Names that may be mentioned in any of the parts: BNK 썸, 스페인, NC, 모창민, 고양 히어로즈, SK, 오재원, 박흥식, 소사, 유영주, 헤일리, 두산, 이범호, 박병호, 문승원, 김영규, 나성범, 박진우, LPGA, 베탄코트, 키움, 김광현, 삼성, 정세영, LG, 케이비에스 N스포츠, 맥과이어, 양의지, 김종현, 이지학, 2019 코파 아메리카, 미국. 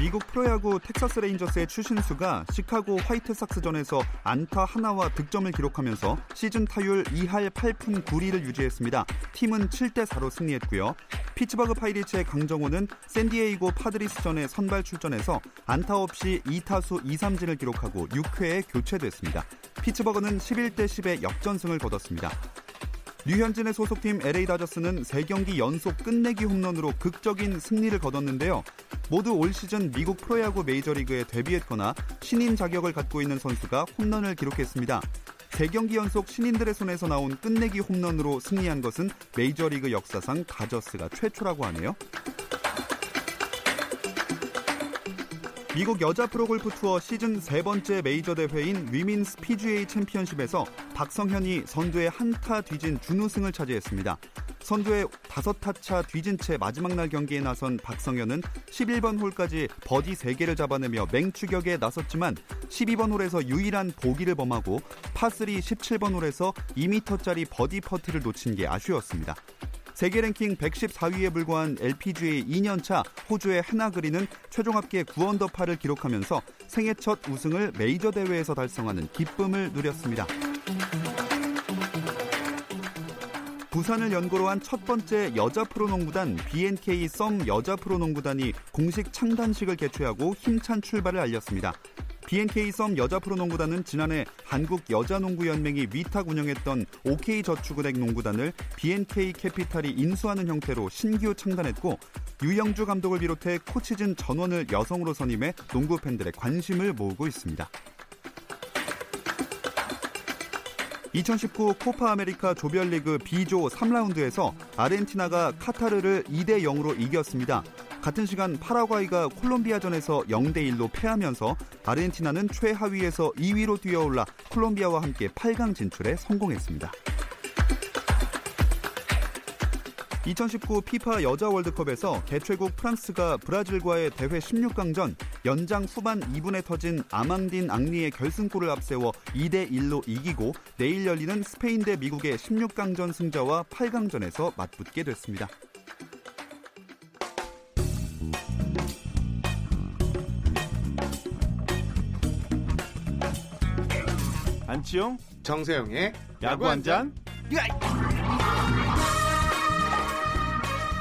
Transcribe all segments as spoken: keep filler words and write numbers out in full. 미국 프로야구 텍사스 레인저스의 추신수가 시카고 화이트삭스전에서 안타 하나와 득점을 기록하면서 시즌 타율 이 할 팔 푼 구 리를 유지했습니다. 팀은 칠 대 사로 승리했고요. 피츠버그 파이리츠의 강정호는 샌디에이고 파드리스전에 선발 출전해서 안타 없이 이 타수 이 삼진을 기록하고 육 회에 교체됐습니다. 피츠버그는 십일 대 십의 역전승을 거뒀습니다. 류현진의 소속팀 엘에이 다저스는 세 경기 연속 끝내기 홈런으로 극적인 승리를 거뒀는데요. 모두 올 시즌 미국 프로야구 메이저리그에 데뷔했거나 신인 자격을 갖고 있는 선수가 홈런을 기록했습니다. 세 경기 연속 신인들의 손에서 나온 끝내기 홈런으로 승리한 것은 메이저리그 역사상 다저스가 최초라고 하네요. 미국 여자 프로골프 투어 시즌 세 번째 메이저 대회인 위민스 피지에이 챔피언십에서 박성현이 선두에 한 타 뒤진 준우승을 차지했습니다. 선두에 다섯 타차 뒤진 채 마지막 날 경기에 나선 박성현은 십일 번 홀까지 버디 세 개를 잡아내며 맹추격에 나섰지만 십이 번 홀에서 유일한 보기를 범하고 파삼 십칠 번 홀에서 이 미터짜리 버디 퍼트를 놓친 게 아쉬웠습니다. 세계 랭킹 백십사 위에 불과한 엘피지에이 이 년차 호주의 하나 그린은 최종 합계 구 언더파를 기록하면서 생애 첫 우승을 메이저 대회에서 달성하는 기쁨을 누렸습니다. 부산을 연고로 한 첫 번째 여자 프로농구단 비엔케이 썸 여자 프로농구단이 공식 창단식을 개최하고 힘찬 출발을 알렸습니다. 비엔케이 썸 여자 프로농구단은 지난해 한국여자농구연맹이 위탁 운영했던 오케이저축은행 농구단을 비엔케이 캐피탈이 인수하는 형태로 신규 창단했고 유영주 감독을 비롯해 코치진 전원을 여성으로 선임해 농구 팬들의 관심을 모으고 있습니다. 이천십구 코파 아메리카 조별리그 B조 삼 라운드에서 아르헨티나가 카타르를 이 대 영으로 이겼습니다. 같은 시간 파라과이가 콜롬비아전에서 영 대 일로 패하면서 아르헨티나는 최하위에서 이 위로 뛰어올라 콜롬비아와 함께 팔 강 진출에 성공했습니다. 이천십구 피파 여자 월드컵에서 개최국 프랑스가 브라질과의 대회 십육 강전 연장 후반 이 분에 터진 아망딘 앙리의 결승골을 앞세워 이 대 일로 이기고 내일 열리는 스페인 대 미국의 십육 강전 승자와 팔 강전에서 맞붙게 됐습니다. 안치용, 정세영의 야구 한잔.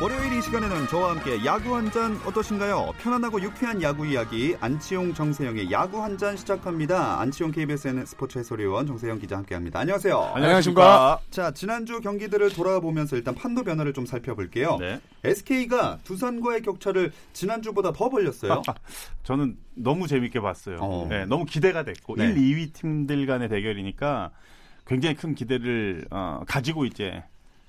월요일 이 시간에는 저와 함께 야구 한잔 어떠신가요? 편안하고 유쾌한 야구 이야기 안치용, 정세영의 야구 한잔 시작합니다. 안치용 케이비에스엔 스포츠 해설위원 정세영 기자 함께합니다. 안녕하세요. 안녕하십니까. 자, 지난주 경기들을 돌아보면서 일단 판도 변화를 좀 살펴볼게요. 네. 에스케이가 두산과의 격차를 지난주보다 더 벌렸어요. 저는 너무 재밌게 봤어요. 어. 네, 너무 기대가 됐고 네. 일, 이 위 팀들 간의 대결이니까 굉장히 큰 기대를 어, 가지고 이제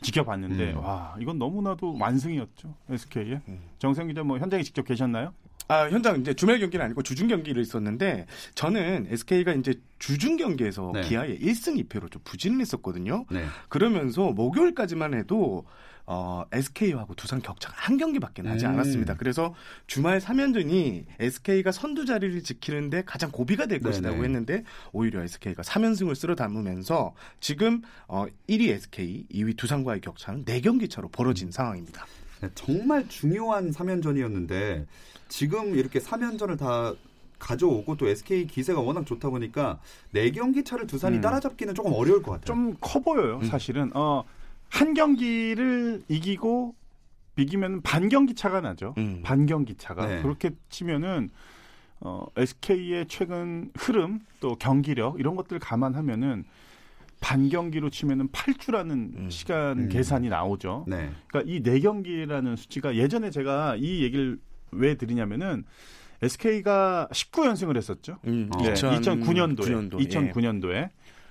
지켜봤는데 음. 와 이건 너무나도 완승이었죠. 에스케이에. 음. 정세영 기자 뭐 현장에 직접 계셨나요? 아 현장 이제 주말 경기는 아니고 주중 경기를 있었는데 저는 에스케이가 이제 주중 경기에서 네. 기아에 일 승 이 패로 좀 부진을 했었거든요. 네. 그러면서 목요일까지만 해도 어, 에스케이하고 두산 격차가 한 경기밖에 나지 음. 않았습니다. 그래서 주말 삼 연전이 에스케이가 선두 자리를 지키는데 가장 고비가 될 네네. 것이라고 했는데 오히려 에스케이가 삼 연승을 쓸어 담으면서 지금 어, 일 위 에스케이, 이 위 두산과의 격차는 네 경기 차로 벌어진 음. 상황입니다. 네, 정말 중요한 삼 연전이었는데 지금 이렇게 삼 연전을 다 가져오고 또 에스케이 기세가 워낙 좋다 보니까 네 경기 차를 두산이 음. 따라잡기는 조금 어려울 것 같아요. 좀 커 보여요. 음. 사실은. 어. 한 경기를 이기고 비기면 반 경기 차가 나죠. 음. 반 경기 차가. 네. 그렇게 치면은 어, 에스케이의 최근 흐름 또 경기력 이런 것들을 감안하면은 반 경기로 치면은 팔 주라는 음. 시간 음. 계산이 나오죠. 네. 그러니까 이 네 경기라는 수치가 예전에 제가 이 얘기를 왜 드리냐면은 에스케이가 십구 연승을 했었죠. 음. 네. 이천구 년도에. 이천구 년도에. 예.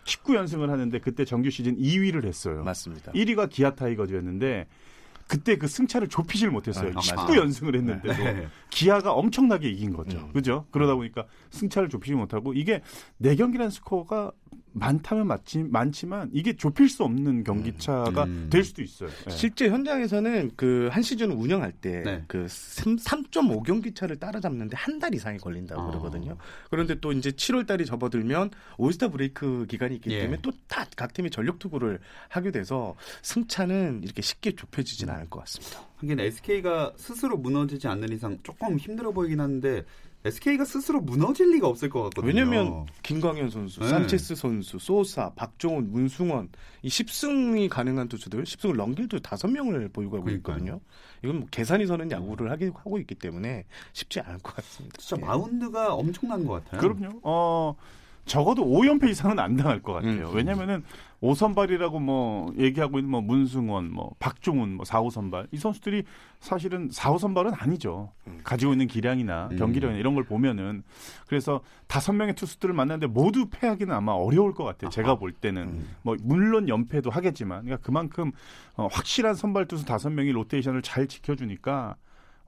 십구 연승을 하는데 그때 정규 시즌 이 위를 했어요. 맞습니다. 일 위가 기아 타이거즈였는데 그때 그 승차를 좁히질 못했어요. 아, 십구 연승을 했는데도 네. 기아가 엄청나게 이긴 거죠. 음. 그죠? 그러다 보니까 승차를 좁히지 못하고 이게 네 경기라는 스코어가 많다면 맞지, 많지만 이게 좁힐 수 없는 경기차가 음. 음. 될 수도 있어요. 네. 실제 현장에서는 그 한 시즌을 운영할 때 그 네. 삼 점 오 경기차를 따라잡는데 한 달 이상이 걸린다고 어. 그러거든요. 그런데 또 이제 칠월 달이 접어들면 올스타 브레이크 기간이 있기 예. 때문에 또 다 각 팀이 전력 투구를 하게 돼서 승차는 이렇게 쉽게 좁혀지진 않을 것 같습니다. 하긴 에스케이가 스스로 무너지지 않는 이상 조금 힘들어 보이긴 하는데 에스케이가 스스로 무너질 리가 없을 것 같거든요. 왜냐하면 김광현 선수, 네. 산체스 선수, 소사, 박종훈, 문승원 이 십 승이 가능한 투수들, 십 승을 넘길 투수 다섯 명을 보유하고 그러니까요. 있거든요. 이건 뭐 계산이 서는 야구를 하고 있기 때문에 쉽지 않을 것 같습니다. 진짜 마운드가 엄청난 것 같아요. 그럼요. 어, 적어도 오 연패 이상은 안 당할 것 같아요. 음. 왜냐하면은 오 선발이라고 뭐 얘기하고 있는 뭐 문승원, 뭐 박종훈, 뭐 사, 오 선발 이 선수들이 사실은 사, 오 선발은 아니죠. 가지고 있는 기량이나 경기력이나 음. 이런 걸 보면은 그래서 다섯 명의 투수들을 만났는데 모두 패하기는 아마 어려울 것 같아요. 아하. 제가 볼 때는 음. 뭐 물론 연패도 하겠지만 그러니까 그만큼 어 확실한 선발 투수 다섯 명이 로테이션을 잘 지켜주니까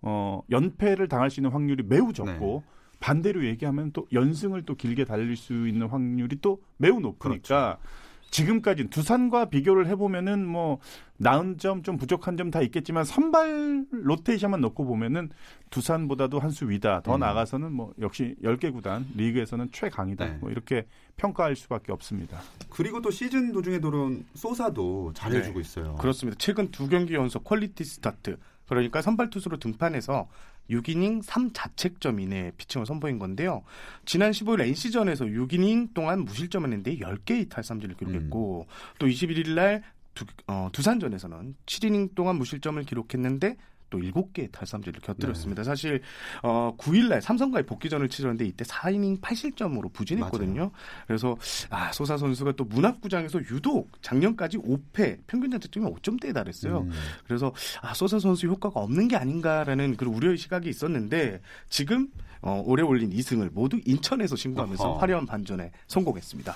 어 연패를 당할 수 있는 확률이 매우 적고. 네. 반대로 얘기하면 또 연승을 또 길게 달릴 수 있는 확률이 또 매우 높으니까 그렇죠. 지금까지 두산과 비교를 해보면은 뭐 나은 점, 좀 부족한 점 다 있겠지만 선발 로테이션만 놓고 보면은 두산보다도 한 수 위다. 더 음. 나아가서는 뭐 역시 열 개 구단 리그에서는 최강이다. 네. 뭐 이렇게 평가할 수밖에 없습니다. 그리고 또 시즌 도중에 들어온 소사도 잘해주고 네. 있어요. 그렇습니다. 최근 두 경기 연속 퀄리티 스타트. 그러니까 선발 투수로 등판해서 육 이닝 삼 자책점 이내의 피칭을 선보인 건데요. 지난 십오일 엔씨전에서 육 이닝 동안 무실점을 했는데 열 개의 탈삼진을 기록했고 음. 또 이십일일 날 두, 어, 두산전에서는 칠 이닝 동안 무실점을 기록했는데 또 일곱 개의 탈삼진을 곁들였습니다. 네. 사실 어, 구일 날 삼성과의 복귀전을 치렀는데 이때 사 이닝 팔 실점으로 부진했거든요. 맞아요. 그래서 아, 소사 선수가 또 문학구장에서 유독 작년까지 오 패 평균 자책점이 오 점대에 달했어요. 음. 그래서 아, 소사 선수 효과가 없는 게 아닌가라는 그런 우려의 시각이 있었는데 지금 어, 올해 올린 이 승을 모두 인천에서 신고하면서 어허. 화려한 반전에 성공했습니다.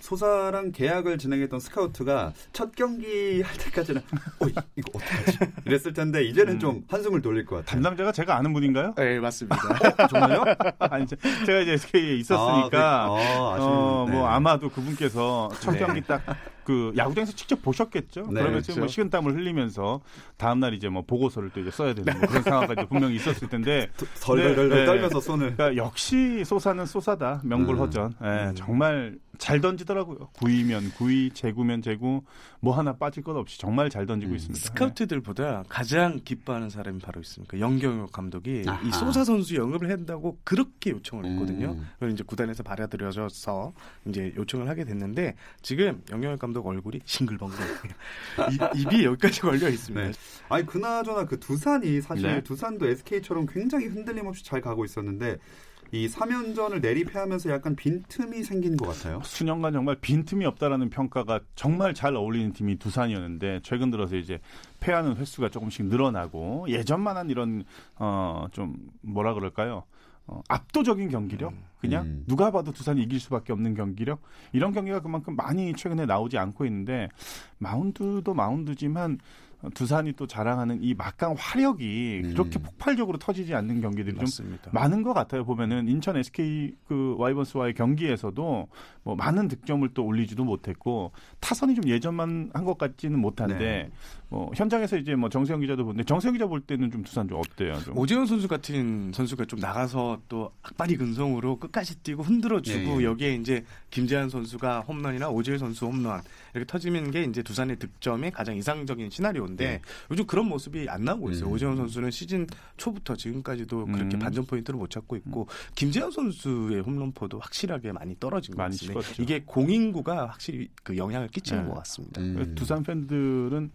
소사랑 계약을 진행했던 스카우트가 첫 경기 할 때까지는 어이, 이거 어떻게 하지? 이랬을 텐데 이제는 음. 좀 한숨을 돌릴 것 같아요. 담당자가 제가 아는 분인가요? 네, 맞습니다. 정말요? 아니, 제가 이제 에스케이에 있었으니까 아, 네. 아, 어, 뭐 네. 아마도 그분께서 첫 네. 경기 딱 그 야구장에서 직접 보셨겠죠? 네, 그러면 지금 그렇죠. 뭐 식은땀을 흘리면서 다음 날 이제 뭐 보고서를 또 이제 써야 되는 뭐 그런 상황까지 분명히 있었을 텐데 덜덜덜 네, 네. 떨면서 손을 그러니까 역시 소사는 소사다 명불허전 음. 네, 음. 정말 잘 던지더라고요. 구위면 구위, 재구면 재구 뭐 하나 빠질 것 없이 정말 잘 던지고 음. 있습니다. 스카우트들보다 네. 가장 기뻐하는 사람이 바로 있습니까? 영경혁 감독이 아하. 이 소사 선수 영입을 한다고 그렇게 요청을 했거든요. 음. 그걸 이제 구단에서 받아들여져서 이제 요청을 하게 됐는데 지금 영경혁 감독 얼굴이 싱글벙글 입, 입이 여기까지 걸려 있습니다. 네. 아니 그나저나 그 두산이 사실 네. 두산도 에스케이처럼 굉장히 흔들림 없이 잘 가고 있었는데. 이 삼 연전을 내리패하면서 약간 빈틈이 생긴 것 같아요. 수년간 정말 빈틈이 없다라는 평가가 정말 잘 어울리는 팀이 두산이었는데 최근 들어서 이제 패하는 횟수가 조금씩 늘어나고 예전만한 이런 어, 좀 뭐라 그럴까요? 어, 압도적인 경기력 음. 그냥 음. 누가 봐도 두산이 이길 수밖에 없는 경기력 이런 경기가 그만큼 많이 최근에 나오지 않고 있는데 마운드도 마운드지만 두산이 또 자랑하는 이 막강 화력이 음. 그렇게 폭발적으로 터지지 않는 경기들이 맞습니다. 좀 많은 것 같아요. 보면은 인천 에스케이 그 와이번스와의 경기에서도 뭐 많은 득점을 또 올리지도 못했고 타선이 좀 예전만 한 것 같지는 못한데 네. 뭐 현장에서 이제 뭐 정세영 기자도 보는데 정세영 기자 볼 때는 좀 두산 좀 어때요? 좀. 오재원 선수 같은 선수가 좀 나가서 또 악바리 근성으로 끝까지 뛰고 흔들어주고 네. 여기에 이제 김재환 선수가 홈런이나 오재원 선수 홈런 이렇게 터지는 게 이제 두산의 득점의 가장 이상적인 시나리오인데. 네. 요즘 그런 모습이 안 나오고 있어요. 음. 오재원 선수는 시즌 초부터 지금까지도 그렇게 음. 반전 포인트를 못 찾고 있고 음. 김재환 선수의 홈런포도 확실하게 많이 떨어진 것 같습니다. 이게 공인구가 확실히 그 영향을 끼치는 네. 것 같습니다. 음. 두산 팬들은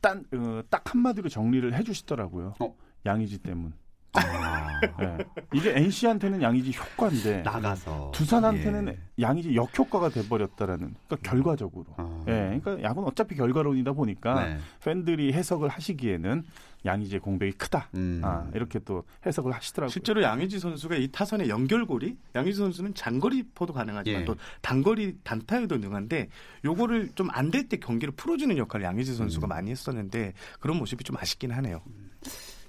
딴, 어, 딱 한마디로 정리를 해주시더라고요. 어? 양의지 때문. 아, 네. 이게 엔씨한테는 양의지 효과인데 나가서 두산한테는 예. 양의지 역효과가 돼버렸다라는. 그러니까 결과적으로. 아. 네, 그러니까 야구는 어차피 결과론이다 보니까 네. 팬들이 해석을 하시기에는 양의지의 공백이 크다. 음. 아, 이렇게 또 해석을 하시더라고요. 실제로 양의지 선수가 이 타선의 연결고리, 양의지 선수는 장거리포도 가능하지만 예. 또 단거리 단타에도 능한데 요거를 좀 안 될 때 경기를 풀어주는 역할을 양의지 선수가 음. 많이 했었는데 그런 모습이 좀 아쉽긴 하네요.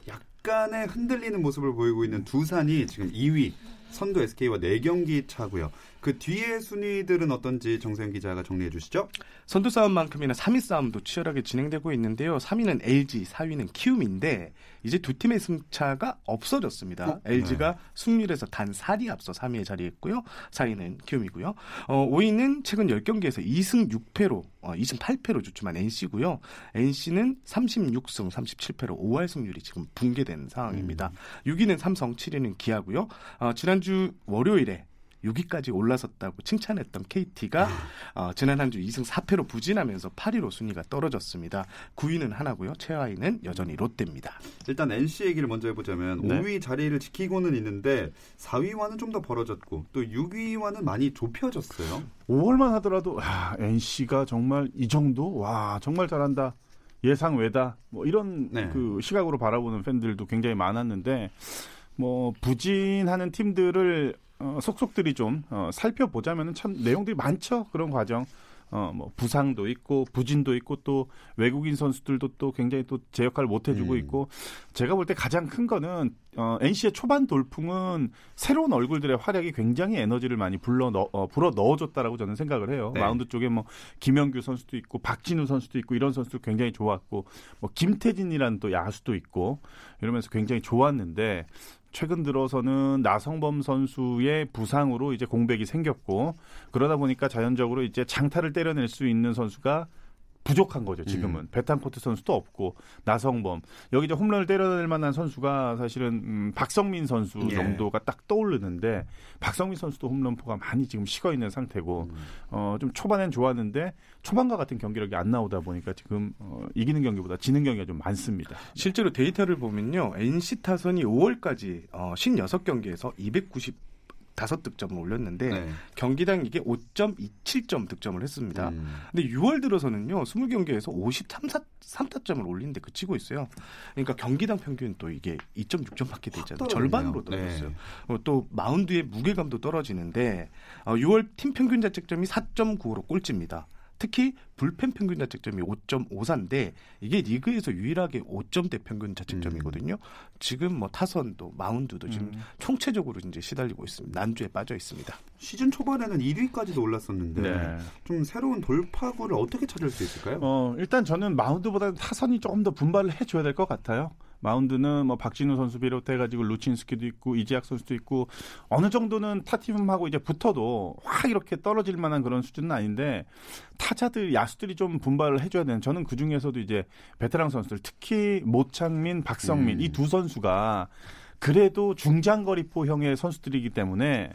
약간의 흔들리는 모습을 보이고 있는 두산이 지금 이 위, 선두 에스케이와 네 경기 차고요. 그 뒤에 순위들은 어떤지 정세영 기자가 정리해 주시죠. 선두 싸움만큼이나 삼 위 싸움도 치열하게 진행되고 있는데요. 삼 위는 엘지, 사 위는 키움인데 이제 두 팀의 승차가 없어졌습니다. 어? 엘지가 네. 승률에서 단 사 위 앞서 삼 위에 자리했고요. 사 위는 키움이고요. 어, 오 위는 최근 십 경기에서 이 승 육 패로 어, 이 승 팔 패로 주춤한 엔씨고요. 엔씨는 삼십육 승 삼십칠 패로 오 할 승률이 지금 붕괴된 상황입니다. 음. 육 위는 삼성, 칠 위는 기아고요. 어, 지난주 월요일에 육 위까지 올라섰다고 칭찬했던 케이티가 어, 지난 한 주 이 승 사 패로 부진하면서 팔 위로 순위가 떨어졌습니다. 구 위는 하나고요. 최하위는 여전히 롯데입니다. 일단 엔씨 얘기를 먼저 해보자면 네. 오 위 자리를 지키고는 있는데 사 위와는 좀 더 벌어졌고 또 육 위와는 많이 좁혀졌어요. 오월만 하더라도 아, 엔씨가 정말 이 정도? 와 정말 잘한다. 예상 외다. 뭐 이런 네. 그 시각으로 바라보는 팬들도 굉장히 많았는데 뭐 부진하는 팀들을 어, 속속들이 좀 어, 살펴보자면 참 내용들이 많죠. 그런 과정. 어, 뭐 부상도 있고 부진도 있고 또 외국인 선수들도 또 굉장히 또 제 역할을 못 해주고 음. 있고 제가 볼 때 가장 큰 거는 어, 엔씨의 초반 돌풍은 새로운 얼굴들의 활약이 굉장히 에너지를 많이 불러, 넣, 어, 불어 넣어줬다라고 저는 생각을 해요. 네. 마운드 쪽에 뭐 김영규 선수도 있고 박진우 선수도 있고 이런 선수도 굉장히 좋았고 뭐 김태진이라는 또 야수도 있고 이러면서 굉장히 좋았는데 최근 들어서는 나성범 선수의 부상으로 이제 공백이 생겼고 그러다 보니까 자연적으로 이제 장타를 때려낼 수 있는 선수가 부족한 거죠. 지금은 음. 베탄코트 선수도 없고 나성범 여기 이제 홈런을 때려낼 만한 선수가 사실은 음, 박성민 선수 예. 정도가 딱 떠오르는데 박성민 선수도 홈런포가 많이 지금 식어 있는 상태고 음. 어, 좀 초반엔 좋았는데 초반과 같은 경기력이 안 나오다 보니까 지금 어, 이기는 경기보다 지는 경기가 좀 많습니다. 실제로 데이터를 보면요, 엔씨 타선이 오월까지 어, 십육 경기에서 이백구십 다섯 득점을 올렸는데 네. 경기당 이게 오 점 이칠 점 득점을 했습니다. 음. 근데 유월 들어서는요. 이십 경기에서 오십삼 타점을 올리는데 그치고 있어요. 그러니까 경기당 평균 또 이게 이 점 육 점밖에 되잖아요. 절반으로 떨어졌어요. 네. 또 마운드의 무게감도 떨어지는데 유월 팀 평균 자책점이 사 점 구오로 꼴찌입니다. 특히 불펜 평균 자책점이 오 점 오사인데 이게 리그에서 유일하게 오 점대 평균 자책점이거든요. 음. 지금 뭐 타선도 마운드도 지금 음. 총체적으로 이제 시달리고 있습니다. 난조에 빠져 있습니다. 시즌 초반에는 일 위까지도 올랐었는데 네. 좀 새로운 돌파구를 어떻게 찾을 수 있을까요? 어, 일단 저는 마운드보다는 타선이 조금 더 분발을 해줘야 될 것 같아요. 마운드는 뭐 박진우 선수 비롯해가지고 루친스키도 있고 이지학 선수도 있고 어느 정도는 타팀하고 이제 붙어도 확 이렇게 떨어질 만한 그런 수준은 아닌데 타자들 야수들이 좀 분발을 해줘야 되는. 저는 그 중에서도 이제 베테랑 선수들 특히 모창민, 박성민 음. 이 두 선수가 그래도 중장거리포형의 선수들이기 때문에.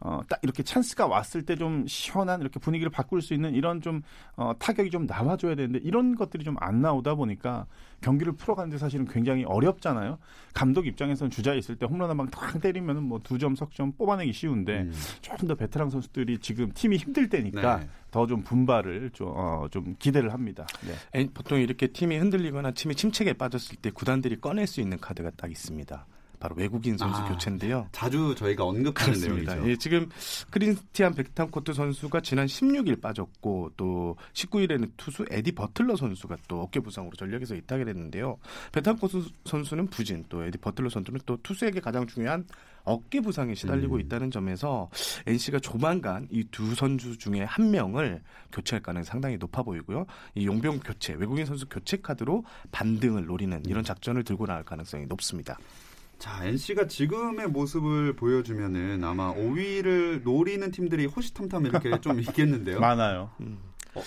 어, 딱 이렇게 찬스가 왔을 때 좀 시원한 이렇게 분위기를 바꿀 수 있는 이런 좀 어, 타격이 좀 나와줘야 되는데 이런 것들이 좀 안 나오다 보니까 경기를 풀어가는데 사실은 굉장히 어렵잖아요. 감독 입장에서는 주자에 있을 때 홈런 한 방 탁 때리면 뭐 두 점, 석 점 뽑아내기 쉬운데 음. 조금 더 베테랑 선수들이 지금 팀이 힘들 때니까 네. 더 좀 분발을 좀, 어, 좀 기대를 합니다. 네. 보통 이렇게 팀이 흔들리거나 팀이 침체에 빠졌을 때 구단들이 꺼낼 수 있는 카드가 딱 있습니다. 바로 외국인 선수 아, 교체인데요. 자주 저희가 언급하는 내용이죠. 예, 지금 크리스티안 백탄코트 선수가 지난 십육 일 빠졌고 또 십구 일에는 투수 에디 버틀러 선수가 또 어깨 부상으로 전력에서 이탈을 했는데요. 백탄코트 선수는 부진, 또 에디 버틀러 선수는 또 투수에게 가장 중요한 어깨 부상에 시달리고 음. 있다는 점에서 엔씨가 조만간 이 두 선수 중에 한 명을 교체할 가능성이 상당히 높아 보이고요. 이 용병 교체, 외국인 선수 교체 카드로 반등을 노리는 이런 작전을 들고 나갈 가능성이 높습니다. 자, 엔씨가 지금의 모습을 보여주면은 아마 오 위를 노리는 팀들이 호시탐탐 이렇게 좀 있겠는데요. 많아요. 음. 어.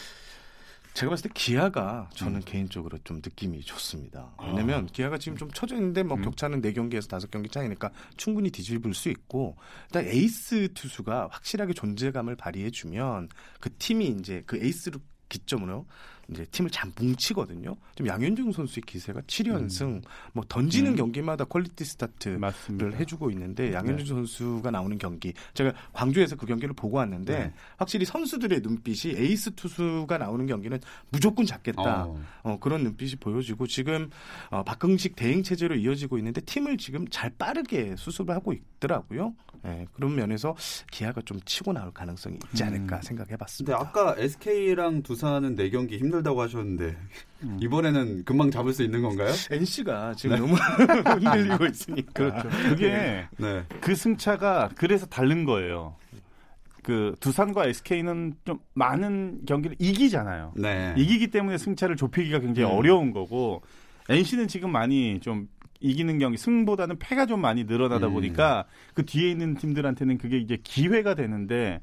제가 봤을 때 기아가 저는 음. 개인적으로 좀 느낌이 좋습니다. 왜냐면 아. 기아가 지금 좀 처져 있는데 뭐 음. 격차는 네 경기에서 다섯 경기 차이니까 충분히 뒤집을 수 있고 일단 에이스 투수가 확실하게 존재감을 발휘해주면 그 팀이 이제 그 에이스를 기점으로 이제 팀을 잘 뭉치거든요. 좀 양현종 선수의 기세가 칠 연승, 음. 뭐 던지는 음. 경기마다 퀄리티 스타트를 맞습니다. 해주고 있는데 양현종 네. 선수가 나오는 경기, 제가 광주에서 그 경기를 보고 왔는데 네. 확실히 선수들의 눈빛이 에이스 투수가 나오는 경기는 무조건 잡겠다 어. 어, 그런 눈빛이 보여지고 지금 어, 박흥식 대행 체제로 이어지고 있는데 팀을 지금 잘 빠르게 수습을 하고 있더라고요. 네, 그런 면에서 기아가 좀 치고 나올 가능성이 있지 않을까 음. 생각해봤습니다. 근데 아까 에스케이랑 두산은 네 경기 힘들다고 하셨는데 음. 이번에는 금방 잡을 수 있는 건가요? 엔씨가 지금 네. 너무 흔들리고 있으니까 그렇죠. 그게 네. 그 승차가 그래서 다른 거예요. 그 두산과 에스케이는 좀 많은 경기를 이기잖아요. 네. 이기기 때문에 승차를 좁히기가 굉장히 음. 어려운 거고 엔씨는 지금 많이 좀 이기는 경기, 승보다는 패가 좀 많이 늘어나다 음. 보니까 그 뒤에 있는 팀들한테는 그게 이제 기회가 되는데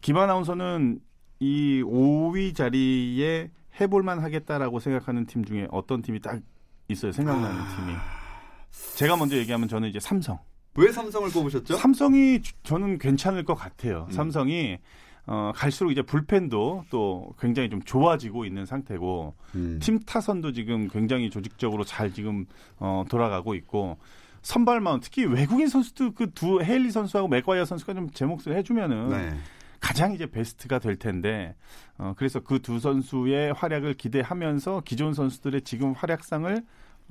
김 아나운서는 이 오 위 자리에 해볼만 하겠다라고 생각하는 팀 중에 어떤 팀이 딱 있어요? 생각나는 아... 팀이. 제가 먼저 얘기하면 저는 이제 삼성. 왜 삼성을 꼽으셨죠? 삼성이 저는 괜찮을 것 같아요. 음. 삼성이 어, 갈수록 이제 불펜도 또 굉장히 좀 좋아지고 있는 상태고 음. 팀 타선도 지금 굉장히 조직적으로 잘 지금 어, 돌아가고 있고 선발 마운 특히 외국인 선수도 그 두 헤일리 선수하고 맥과이어 선수가 좀 제 몫을 해주면은 네. 가장 이제 베스트가 될 텐데 어, 그래서 그 두 선수의 활약을 기대하면서 기존 선수들의 지금 활약상을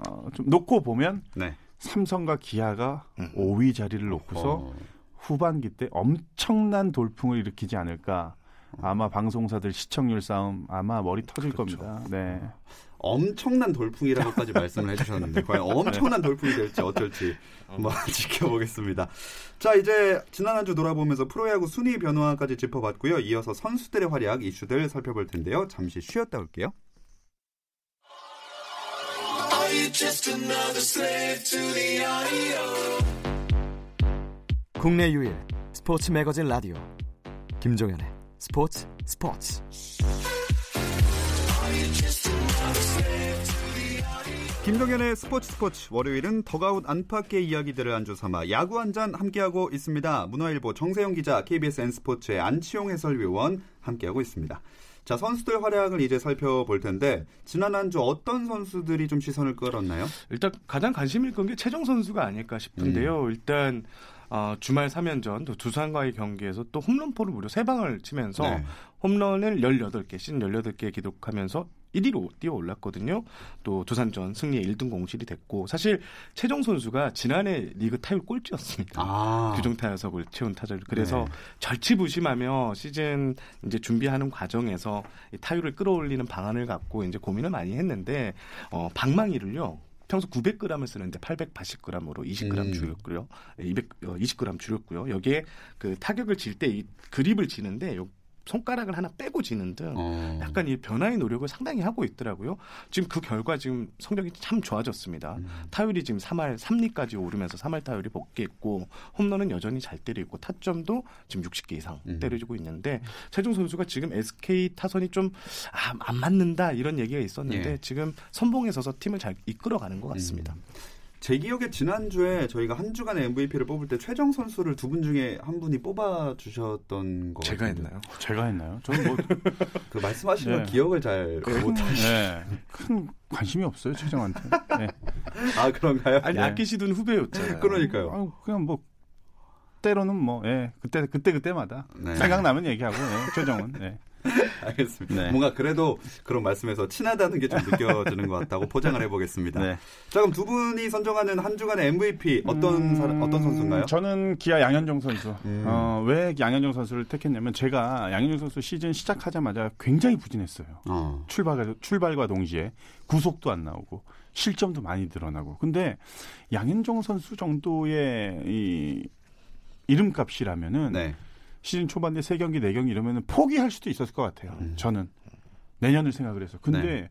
어, 좀 놓고 보면 네. 삼성과 기아가 음. 오 위 자리를 놓고서 어. 후반기 때 엄청난 돌풍을 일으키지 않을까. 아마 방송사들 시청률 싸움 아마 머리 터질 그렇죠. 겁니다. 네. 엄청난 돌풍이라고까지 말씀을 해주셨는데 과연 엄청난 돌풍이 될지 어쩔지 한번 지켜보겠습니다. 자, 이제 지난 한 주 돌아보면서 프로야구 순위 변화까지 짚어봤고요. 이어서 선수들의 활약 이슈들 살펴볼 텐데요. 잠시 쉬었다 올게요. 국내 유일 스포츠 매거진 라디오 김종현의 스포츠 스포츠. 김종현의 스포츠 스포츠 월요일은 덕아웃 안팎의 이야기들을 안주 삼아 야구 한잔 함께하고 있습니다. 문화일보 정세영 기자, 케이비에스 N스포츠의 안치용 해설위원 함께하고 있습니다. 자, 선수들 활약을 이제 살펴볼 텐데 지난 한 주 어떤 선수들이 좀 시선을 끌었나요? 일단 가장 관심 일건 게 최정 선수가 아닐까 싶은데요. 음. 일단 어, 주말 삼 연전 또 두산과의 경기에서 또 홈런포를 무려 세 방을 치면서 네. 홈런을 열여덟 개, 시즌 열여덟 개 기록하면서 일 위로 뛰어올랐거든요. 또 두산전 승리의 일 등 공실이 됐고 사실 최정 선수가 지난해 리그 타율 꼴찌였습니다. 아. 규정 타석을 채운 타자를. 그래서 네. 절치부심하며 시즌 이제 준비하는 과정에서 타율을 끌어올리는 방안을 갖고 이제 고민을 많이 했는데 어, 방망이를요. 평소 구백 그램을 쓰는데 팔백팔십 그램으로 이십 그램 음. 줄였고요. 이백, 이십 그램 줄였고요. 여기에 그 타격을 칠 때 이 그립을 치는데 요 손가락을 하나 빼고 지는 등 어. 약간 이 변화의 노력을 상당히 하고 있더라고요. 지금 그 결과 지금 성적이 참 좋아졌습니다. 음. 타율이 지금 삼 할 삼 리까지 오르면서 삼 할 타율이 복귀했고 홈런은 여전히 잘 때리고 타점도 지금 육십 개 이상 음. 때려주고 있는데 최종 선수가 지금 에스케이 타선이 좀 아, 안 맞는다 이런 얘기가 있었는데 예. 지금 선봉에 서서 팀을 잘 이끌어가는 것 같습니다. 음. 제 기억에 지난주에 저희가 한 주간의 엠브이피를 뽑을 때 최정 선수를 두 분 중에 한 분이 뽑아주셨던 거 제가 같은데. 했나요? 제가 했나요? 저는 뭐 그 말씀하시는 네. 기억을 잘 못하시 네. 큰 관심이 없어요 최정한테. 네. 아 그런가요? 아니 네. 아끼시던 후배였잖아요. 그러니까요. 아유, 그냥 뭐 때로는 뭐 예. 그때 그때 그때마다 네. 생각나면 얘기하고 예. 최정은. 네. 알겠습니다. 네. 뭔가 그래도 그런 말씀에서 친하다는 게 좀 느껴지는 것 같다고 포장을 해보겠습니다. 네. 자, 그럼 두 분이 선정하는 한 주간의 엠브이피 어떤 음... 사, 어떤 선수인가요? 저는 기아 양현종 선수. 음. 어, 왜 양현종 선수를 택했냐면 제가 양현종 선수 시즌 시작하자마자 굉장히 부진했어요. 어. 출발, 출발과 동시에 구속도 안 나오고 실점도 많이 늘어나고. 근데 양현종 선수 정도의 이 이름값이라면은 네. 시즌 초반에 세 경기, 네 경기 이러면 포기할 수도 있었을 것 같아요. 음. 저는 내년을 생각을 해서. 근데 네.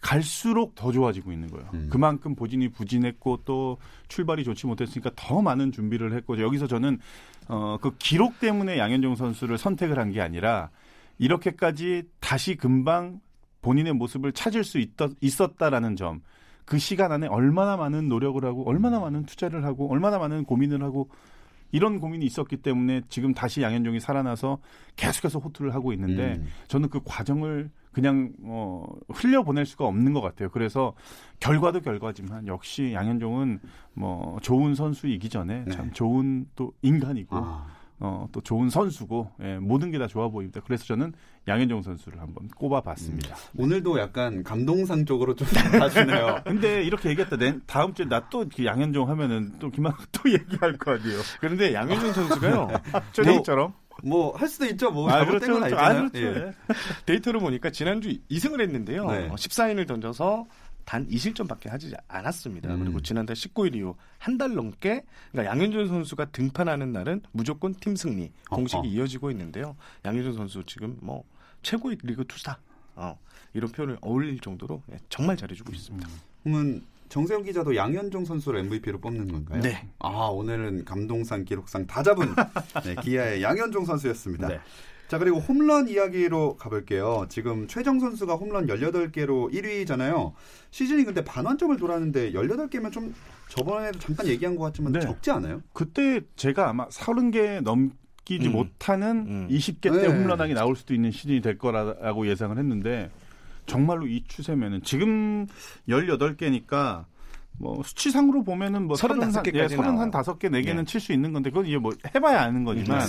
갈수록 더 좋아지고 있는 거예요. 음. 그만큼 보진이 부진했고 또 출발이 좋지 못했으니까 더 많은 준비를 했고 여기서 저는 어, 그 기록 때문에 양현종 선수를 선택을 한 게 아니라 이렇게까지 다시 금방 본인의 모습을 찾을 수 있다, 있었다라는 점. 그 시간 안에 얼마나 많은 노력을 하고 얼마나 많은 투자를 하고 얼마나 많은 고민을 하고 이런 고민이 있었기 때문에 지금 다시 양현종이 살아나서 계속해서 호투를 하고 있는데 음. 저는 그 과정을 그냥 어, 흘려보낼 수가 없는 것 같아요. 그래서 결과도 결과지만 역시 양현종은 뭐 좋은 선수이기 전에 네. 참 좋은 또 인간이고 아. 어, 또 좋은 선수고 예, 모든 게 다 좋아 보입니다. 그래서 저는 양현종 선수를 한번 꼽아봤습니다. 음. 오늘도 약간 감동상 쪽으로 좀 가시네요. 근데 이렇게 얘기했다. 다음 주에 나 또 양현종 하면은 또 김학 또 얘기할 거 아니에요. 그런데 양현종 선수가요. 저처럼 뭐 할 수도 있죠. 뭐 아, 잘못된 그렇죠, 건 아니잖아요. 아, 그렇죠. 예. 데이터를 보니까 지난주 이승을 했는데요. 네. 십사 인을 던져서 단 이 실점밖에 하지 않았습니다. 음. 그리고 지난달 십구 일 이후 한 달 넘게 그러니까 양현종 선수가 등판하는 날은 무조건 팀 승리 공식이 어, 어. 이어지고 있는데요. 양현종 선수 지금 뭐 최고의 리그 투사 어, 이런 표현을 어울릴 정도로 정말 잘해주고 있습니다. 그러면 정세영 기자도 양현종 선수를 엠브이피로 뽑는 건가요? 네. 아 오늘은 감동상 기록상 다 잡은 네, 기아의 양현종 선수였습니다. 네. 자 그리고 홈런 이야기로 가볼게요. 지금 최정 선수가 홈런 열여덟 개로 일 위잖아요. 시즌이 근데 반환점을 돌았는데 열여덟 개면 좀 저번에도 잠깐 얘기한 것 같지만 네. 적지 않아요? 그때 제가 아마 서른 개 넘기지 음. 못하는 음. 이십 개 때 네. 홈런왕이 나올 수도 있는 시즌이 될 거라고 예상을 했는데 정말로 이 추세면은 지금 열여덟 개니까 뭐 수치상으로 보면은 뭐 서른다섯 개까지 서른다섯 개 네 개는 칠 수 있는 건데 그건 이제 뭐 해봐야 아는 거지만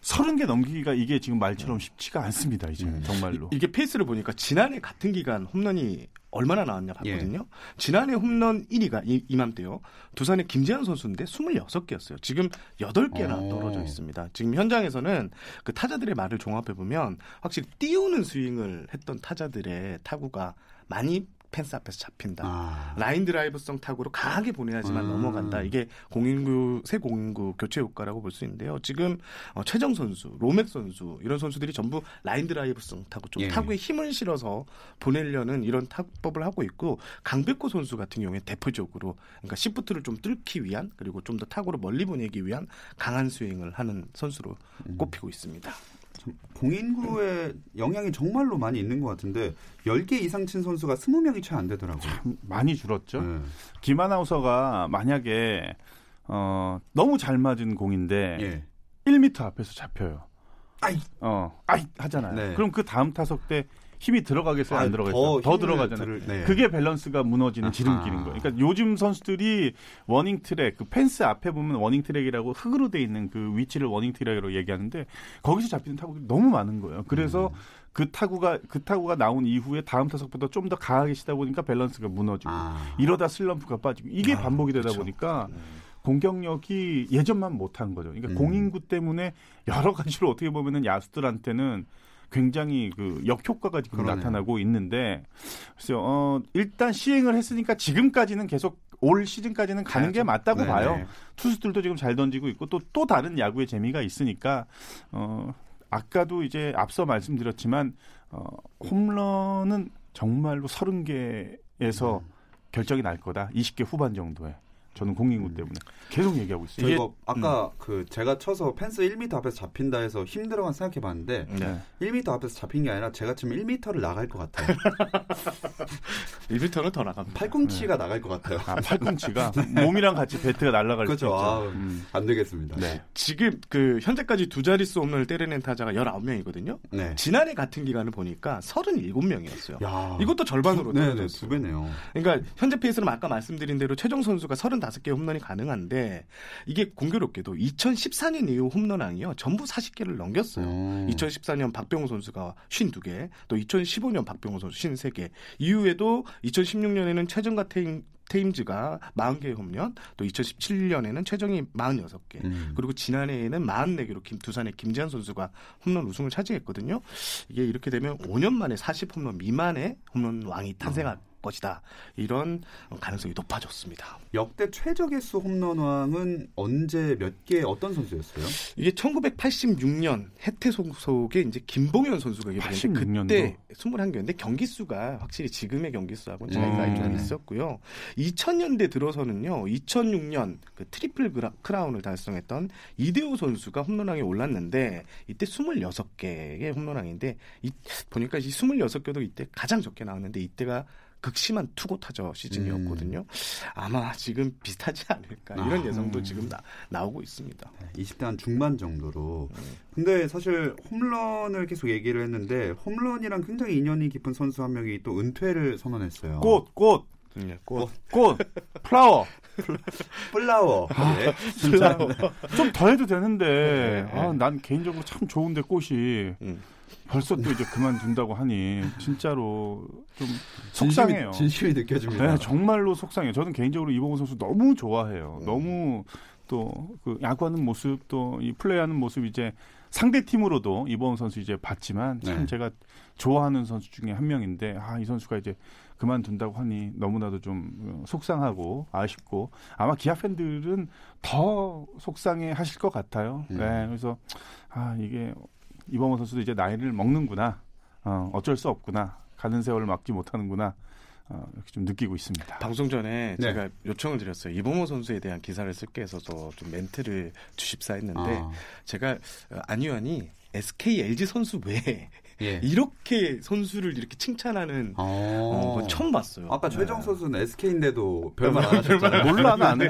서른 개 넘기기가 이게 지금 말처럼 쉽지가 않습니다 이제 음. 정말로 이, 이게 페이스를 보니까 지난해 같은 기간 홈런이 얼마나 나왔냐 봤거든요. 예. 지난해 홈런 일 위가 이, 이맘때요. 두산의 김재환 선수인데 스물여섯 개였어요. 지금 여덟 개나 오. 떨어져 있습니다. 지금 현장에서는 그 타자들의 말을 종합해보면 확실히 띄우는 스윙을 했던 타자들의 타구가 많이 펜스 앞에서 잡힌다. 아. 라인 드라이브성 타구로 강하게 보내야지만 아. 넘어간다. 이게 공인구 새 공인구 교체 효과라고 볼 수 있는데요. 지금 어, 최정 선수, 로맥 선수 이런 선수들이 전부 라인 드라이브성 타구 좀 예. 타구에 힘을 실어서 보내려는 이런 타법을 하고 있고 강백호 선수 같은 경우에 대표적으로 그러니까 시프트를 좀 뚫기 위한 그리고 좀 더 타구로 멀리 보내기 위한 강한 스윙을 하는 선수로 음. 꼽히고 있습니다. 공인구의 영향이 정말로 많이 있는 것 같은데 열 개 이상 친 선수가 스무 명이 채 안 되더라고요. 참 많이 줄었죠. 네. 김 아나운서가 만약에 어, 너무 잘 맞은 공인데 예. 일 미터 앞에서 잡혀요. 아이, 어, 아이 하잖아요. 네. 그럼 그 다음 타석 때 힘이 들어가겠어요? 아, 안 들어가겠어요? 더, 더 들어가잖아요. 들을, 네. 그게 밸런스가 무너지는 지름길인 거예요. 그러니까 요즘 선수들이 워닝 트랙, 그 펜스 앞에 보면 워닝 트랙이라고 흙으로 돼 있는 그 위치를 워닝 트랙이라고 얘기하는데 거기서 잡히는 타구가 너무 많은 거예요. 그래서 음. 그 타구가 그 타구가 나온 이후에 다음 타석보다 좀 더 강하게 치다 보니까 밸런스가 무너지고 아. 이러다 슬럼프가 빠지고 이게 아, 반복이 되다 그렇죠. 보니까 네. 공격력이 예전만 못한 거죠. 그러니까 음. 공인구 때문에 여러 가지로 어떻게 보면은 야수들한테는 굉장히 그 역효과가 지금 그러네요. 나타나고 있는데 그래서 어, 일단 시행을 했으니까 지금까지는 계속 올 시즌까지는 가는 아, 게 맞다고 네네. 봐요. 투수들도 지금 잘 던지고 있고 또, 또 다른 야구의 재미가 있으니까 어, 아까도 이제 앞서 말씀드렸지만 어, 홈런은 정말로 서른 개에서 음. 결정이 날 거다. 이십 개 후반 정도에. 저는 공인구 때문에 계속 얘기하고 있어요. 이게 아까 음. 그 제가 쳐서 펜스 일 미터 앞에서 잡힌다 해서 힘들어만 생각해봤는데 네. 일 미터 앞에서 잡힌 게 아니라 제가 지금 일 미터를 나갈 것 같아요. 일 미터는 더 나갑니다. 팔꿈치가 네. 나갈 것 같아요. 아, 팔꿈치가 네. 몸이랑 같이 배트가 날아갈 수 있죠. 아, 음. 안 되겠습니다. 네. 지금 그 현재까지 두 자릿수 홈런을 때려낸 타자가 열아홉 명이거든요. 네. 지난해 같은 기간을 보니까 서른일곱 명이었어요. 야, 이것도 절반으로 떨어졌어요. 두 배네요. 그러니까 현재 페이스는 아까 말씀드린 대로 최정 선수가 서른다섯 개 홈런이 가능한데 이게 공교롭게도 이천십사 년 이후 홈런왕이요. 전부 마흔 개를 넘겼어요. 오. 이천십사 년 박병호 선수가 쉰두 개, 또 이천십오 년 박병호 선수 쉰세 개. 이후에도 이천십육 년에는 최정과 태임, 테임즈가 마흔 개의 홈런, 또 이천십칠 년에는 최정이 마흔여섯 개, 음. 그리고 지난해에는 마흔네 개로 김, 두산의 김재환 선수가 홈런 우승을 차지했거든요. 이게 이렇게 되면 오 년 만에 사십 홈런 미만의 홈런 왕이 탄생할 어. 것이다. 이런 가능성이 높아졌습니다. 역대 최저 개수 홈런왕은 언제 몇 개 어떤 선수였어요? 이게 천구백팔십육 년 해태 소속의 이제 김봉현 선수가 팔십육 년도? 그때 스물한 개인데 경기 수가 확실히 지금의 경기 수하고는 차이가 음. 좀 있었고요. 이천 년대 들어서는요. 이천육 년 그 트리플 그라, 크라운을 달성했던 이대호 선수가 홈런왕에 올랐는데 이때 스물여섯 개의 홈런왕인데 이, 보니까 이 스물여섯 개도 이때 가장 적게 나왔는데 이때가 극심한 투고타자 시즌이었거든요. 음. 아마 지금 비슷하지 않을까 이런 아, 예상도 음. 지금 나, 나오고 있습니다. 이십 대 한 중반 정도로. 음. 근데 사실 홈런을 계속 얘기를 했는데 홈런이랑 굉장히 인연이 깊은 선수 한 명이 또 은퇴를 선언했어요. 꽃! 꽃! 네, 꽃. 꽃! 플라워! 플라워. 아, 네, 플라워. 좀 더 해도 되는데 네. 아, 난 개인적으로 참 좋은데 꽃이 음. 벌써 또 이제 그만둔다고 하니 진짜로 좀 진심이, 속상해요. 진심이 느껴집니다. 네, 정말로 속상해요. 저는 개인적으로 이범호 선수 너무 좋아해요. 음. 너무 또 그 야구하는 모습 또 이 플레이하는 모습 이제 상대 팀으로도 이범호 선수 이제 봤지만 참 네. 제가 좋아하는 선수 중에 한 명인데 아, 이 선수가 이제 그만둔다고 하니 너무나도 좀 속상하고 아쉽고 아마 기아 팬들은 더 속상해 하실 것 같아요. 음. 네, 그래서 아 이게 이범호 선수도 이제 나이를 먹는구나, 어, 어쩔 수 없구나, 가는 세월을 막지 못하는구나. 어, 이렇게 좀 느끼고 있습니다. 방송 전에 네. 제가 요청을 드렸어요. 이범호 선수에 대한 기사를 쓸게 해서 좀 멘트를 주십사 했는데 아. 제가 안유환이 에스케이, 엘지 선수 외에 예. 이렇게 선수를 이렇게 칭찬하는 아. 어, 건 처음 봤어요. 아까 네. 최정 선수는 에스케이인데도 별말 안 하셨잖아요. 몰라는 안 해.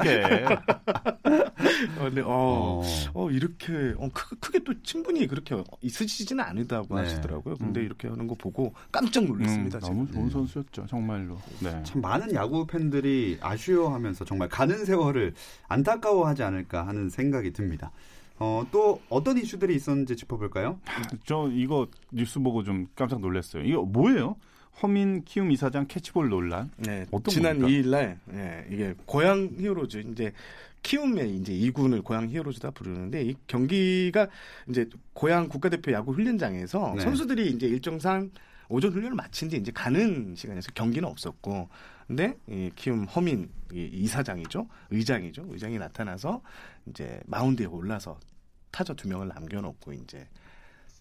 근데 어, 어. 어 이렇게 어, 크, 크게 또 친분이 그렇게 있으시지는 않으다고 네. 하시더라고요. 근데 음. 이렇게 하는 거 보고 깜짝 놀랐습니다. 음, 너무 좋은 선수였죠, 정말로. 네. 참 많은 야구 팬들이 아쉬워하면서 정말 가는 세월을 안타까워하지 않을까 하는 생각이 듭니다. 어, 또 어떤 이슈들이 있었는지 짚어볼까요? 저 이거 뉴스 보고 좀 깜짝 놀랐어요. 이거 뭐예요? 허민 키움 이사장 캐치볼 논란. 네, 지난 겁니까? 이일날 네, 이게 고양 히어로즈 이제 키움의 이제 이 군을 고양 히어로즈다 부르는데 이 경기가 이제 고양 국가대표 야구 훈련장에서 네. 선수들이 이제 일정상 오전 훈련을 마친 뒤 이제 가는 시간에서 경기는 없었고, 근데 이 키움 허민 이 이사장이죠, 의장이죠, 의장이 나타나서 이제 마운드에 올라서 타자 두 명을 남겨놓고 이제.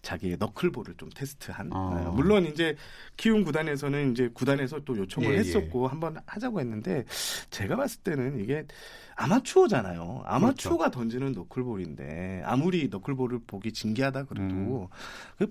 자기의 너클볼을 좀 테스트한. 아. 물론 이제 키움 구단에서는 이제 구단에서 또 요청을 예, 했었고 예. 한번 하자고 했는데 제가 봤을 때는 이게 아마추어잖아요. 아마추어가 그렇죠. 던지는 너클볼인데 아무리 너클볼을 보기 진기하다 그래도 음.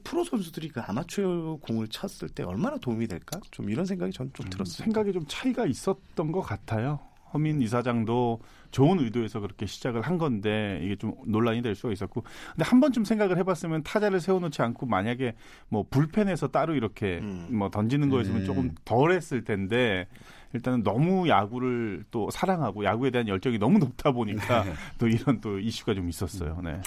프로 선수들이 그 아마추어 공을 쳤을 때 얼마나 도움이 될까? 좀 이런 생각이 전 좀 음, 들었어요. 생각이 좀 차이가 있었던 것 같아요. 허민 이사장도 좋은 의도에서 그렇게 시작을 한 건데 이게 좀 논란이 될 수가 있었고, 근데 한 번쯤 생각을 해봤으면 타자를 세워놓지 않고 만약에 뭐 불펜에서 따로 이렇게 음. 뭐 던지는 거였으면 음. 조금 덜했을 텐데 일단은 너무 야구를 또 사랑하고 야구에 대한 열정이 너무 높다 보니까 또 이런 또 이슈가 좀 있었어요. 네.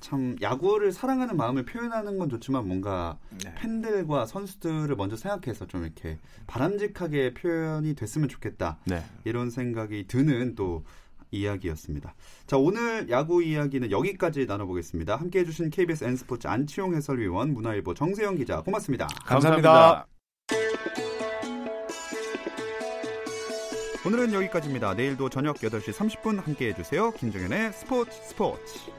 참 야구를 사랑하는 마음을 표현하는 건 좋지만 뭔가 네. 팬들과 선수들을 먼저 생각해서 좀 이렇게 바람직하게 표현이 됐으면 좋겠다. 네. 이런 생각이 드는 또 이야기였습니다. 자, 오늘 야구 이야기는 여기까지 나눠보겠습니다. 함께해 주신 케이비에스 N스포츠 안치용 해설위원, 문화일보 정세영 기자 고맙습니다. 감사합니다. 감사합니다. 오늘은 여기까지입니다. 내일도 저녁 여덟 시 삼십 분 함께해 주세요. 김종현의 스포츠 스포츠.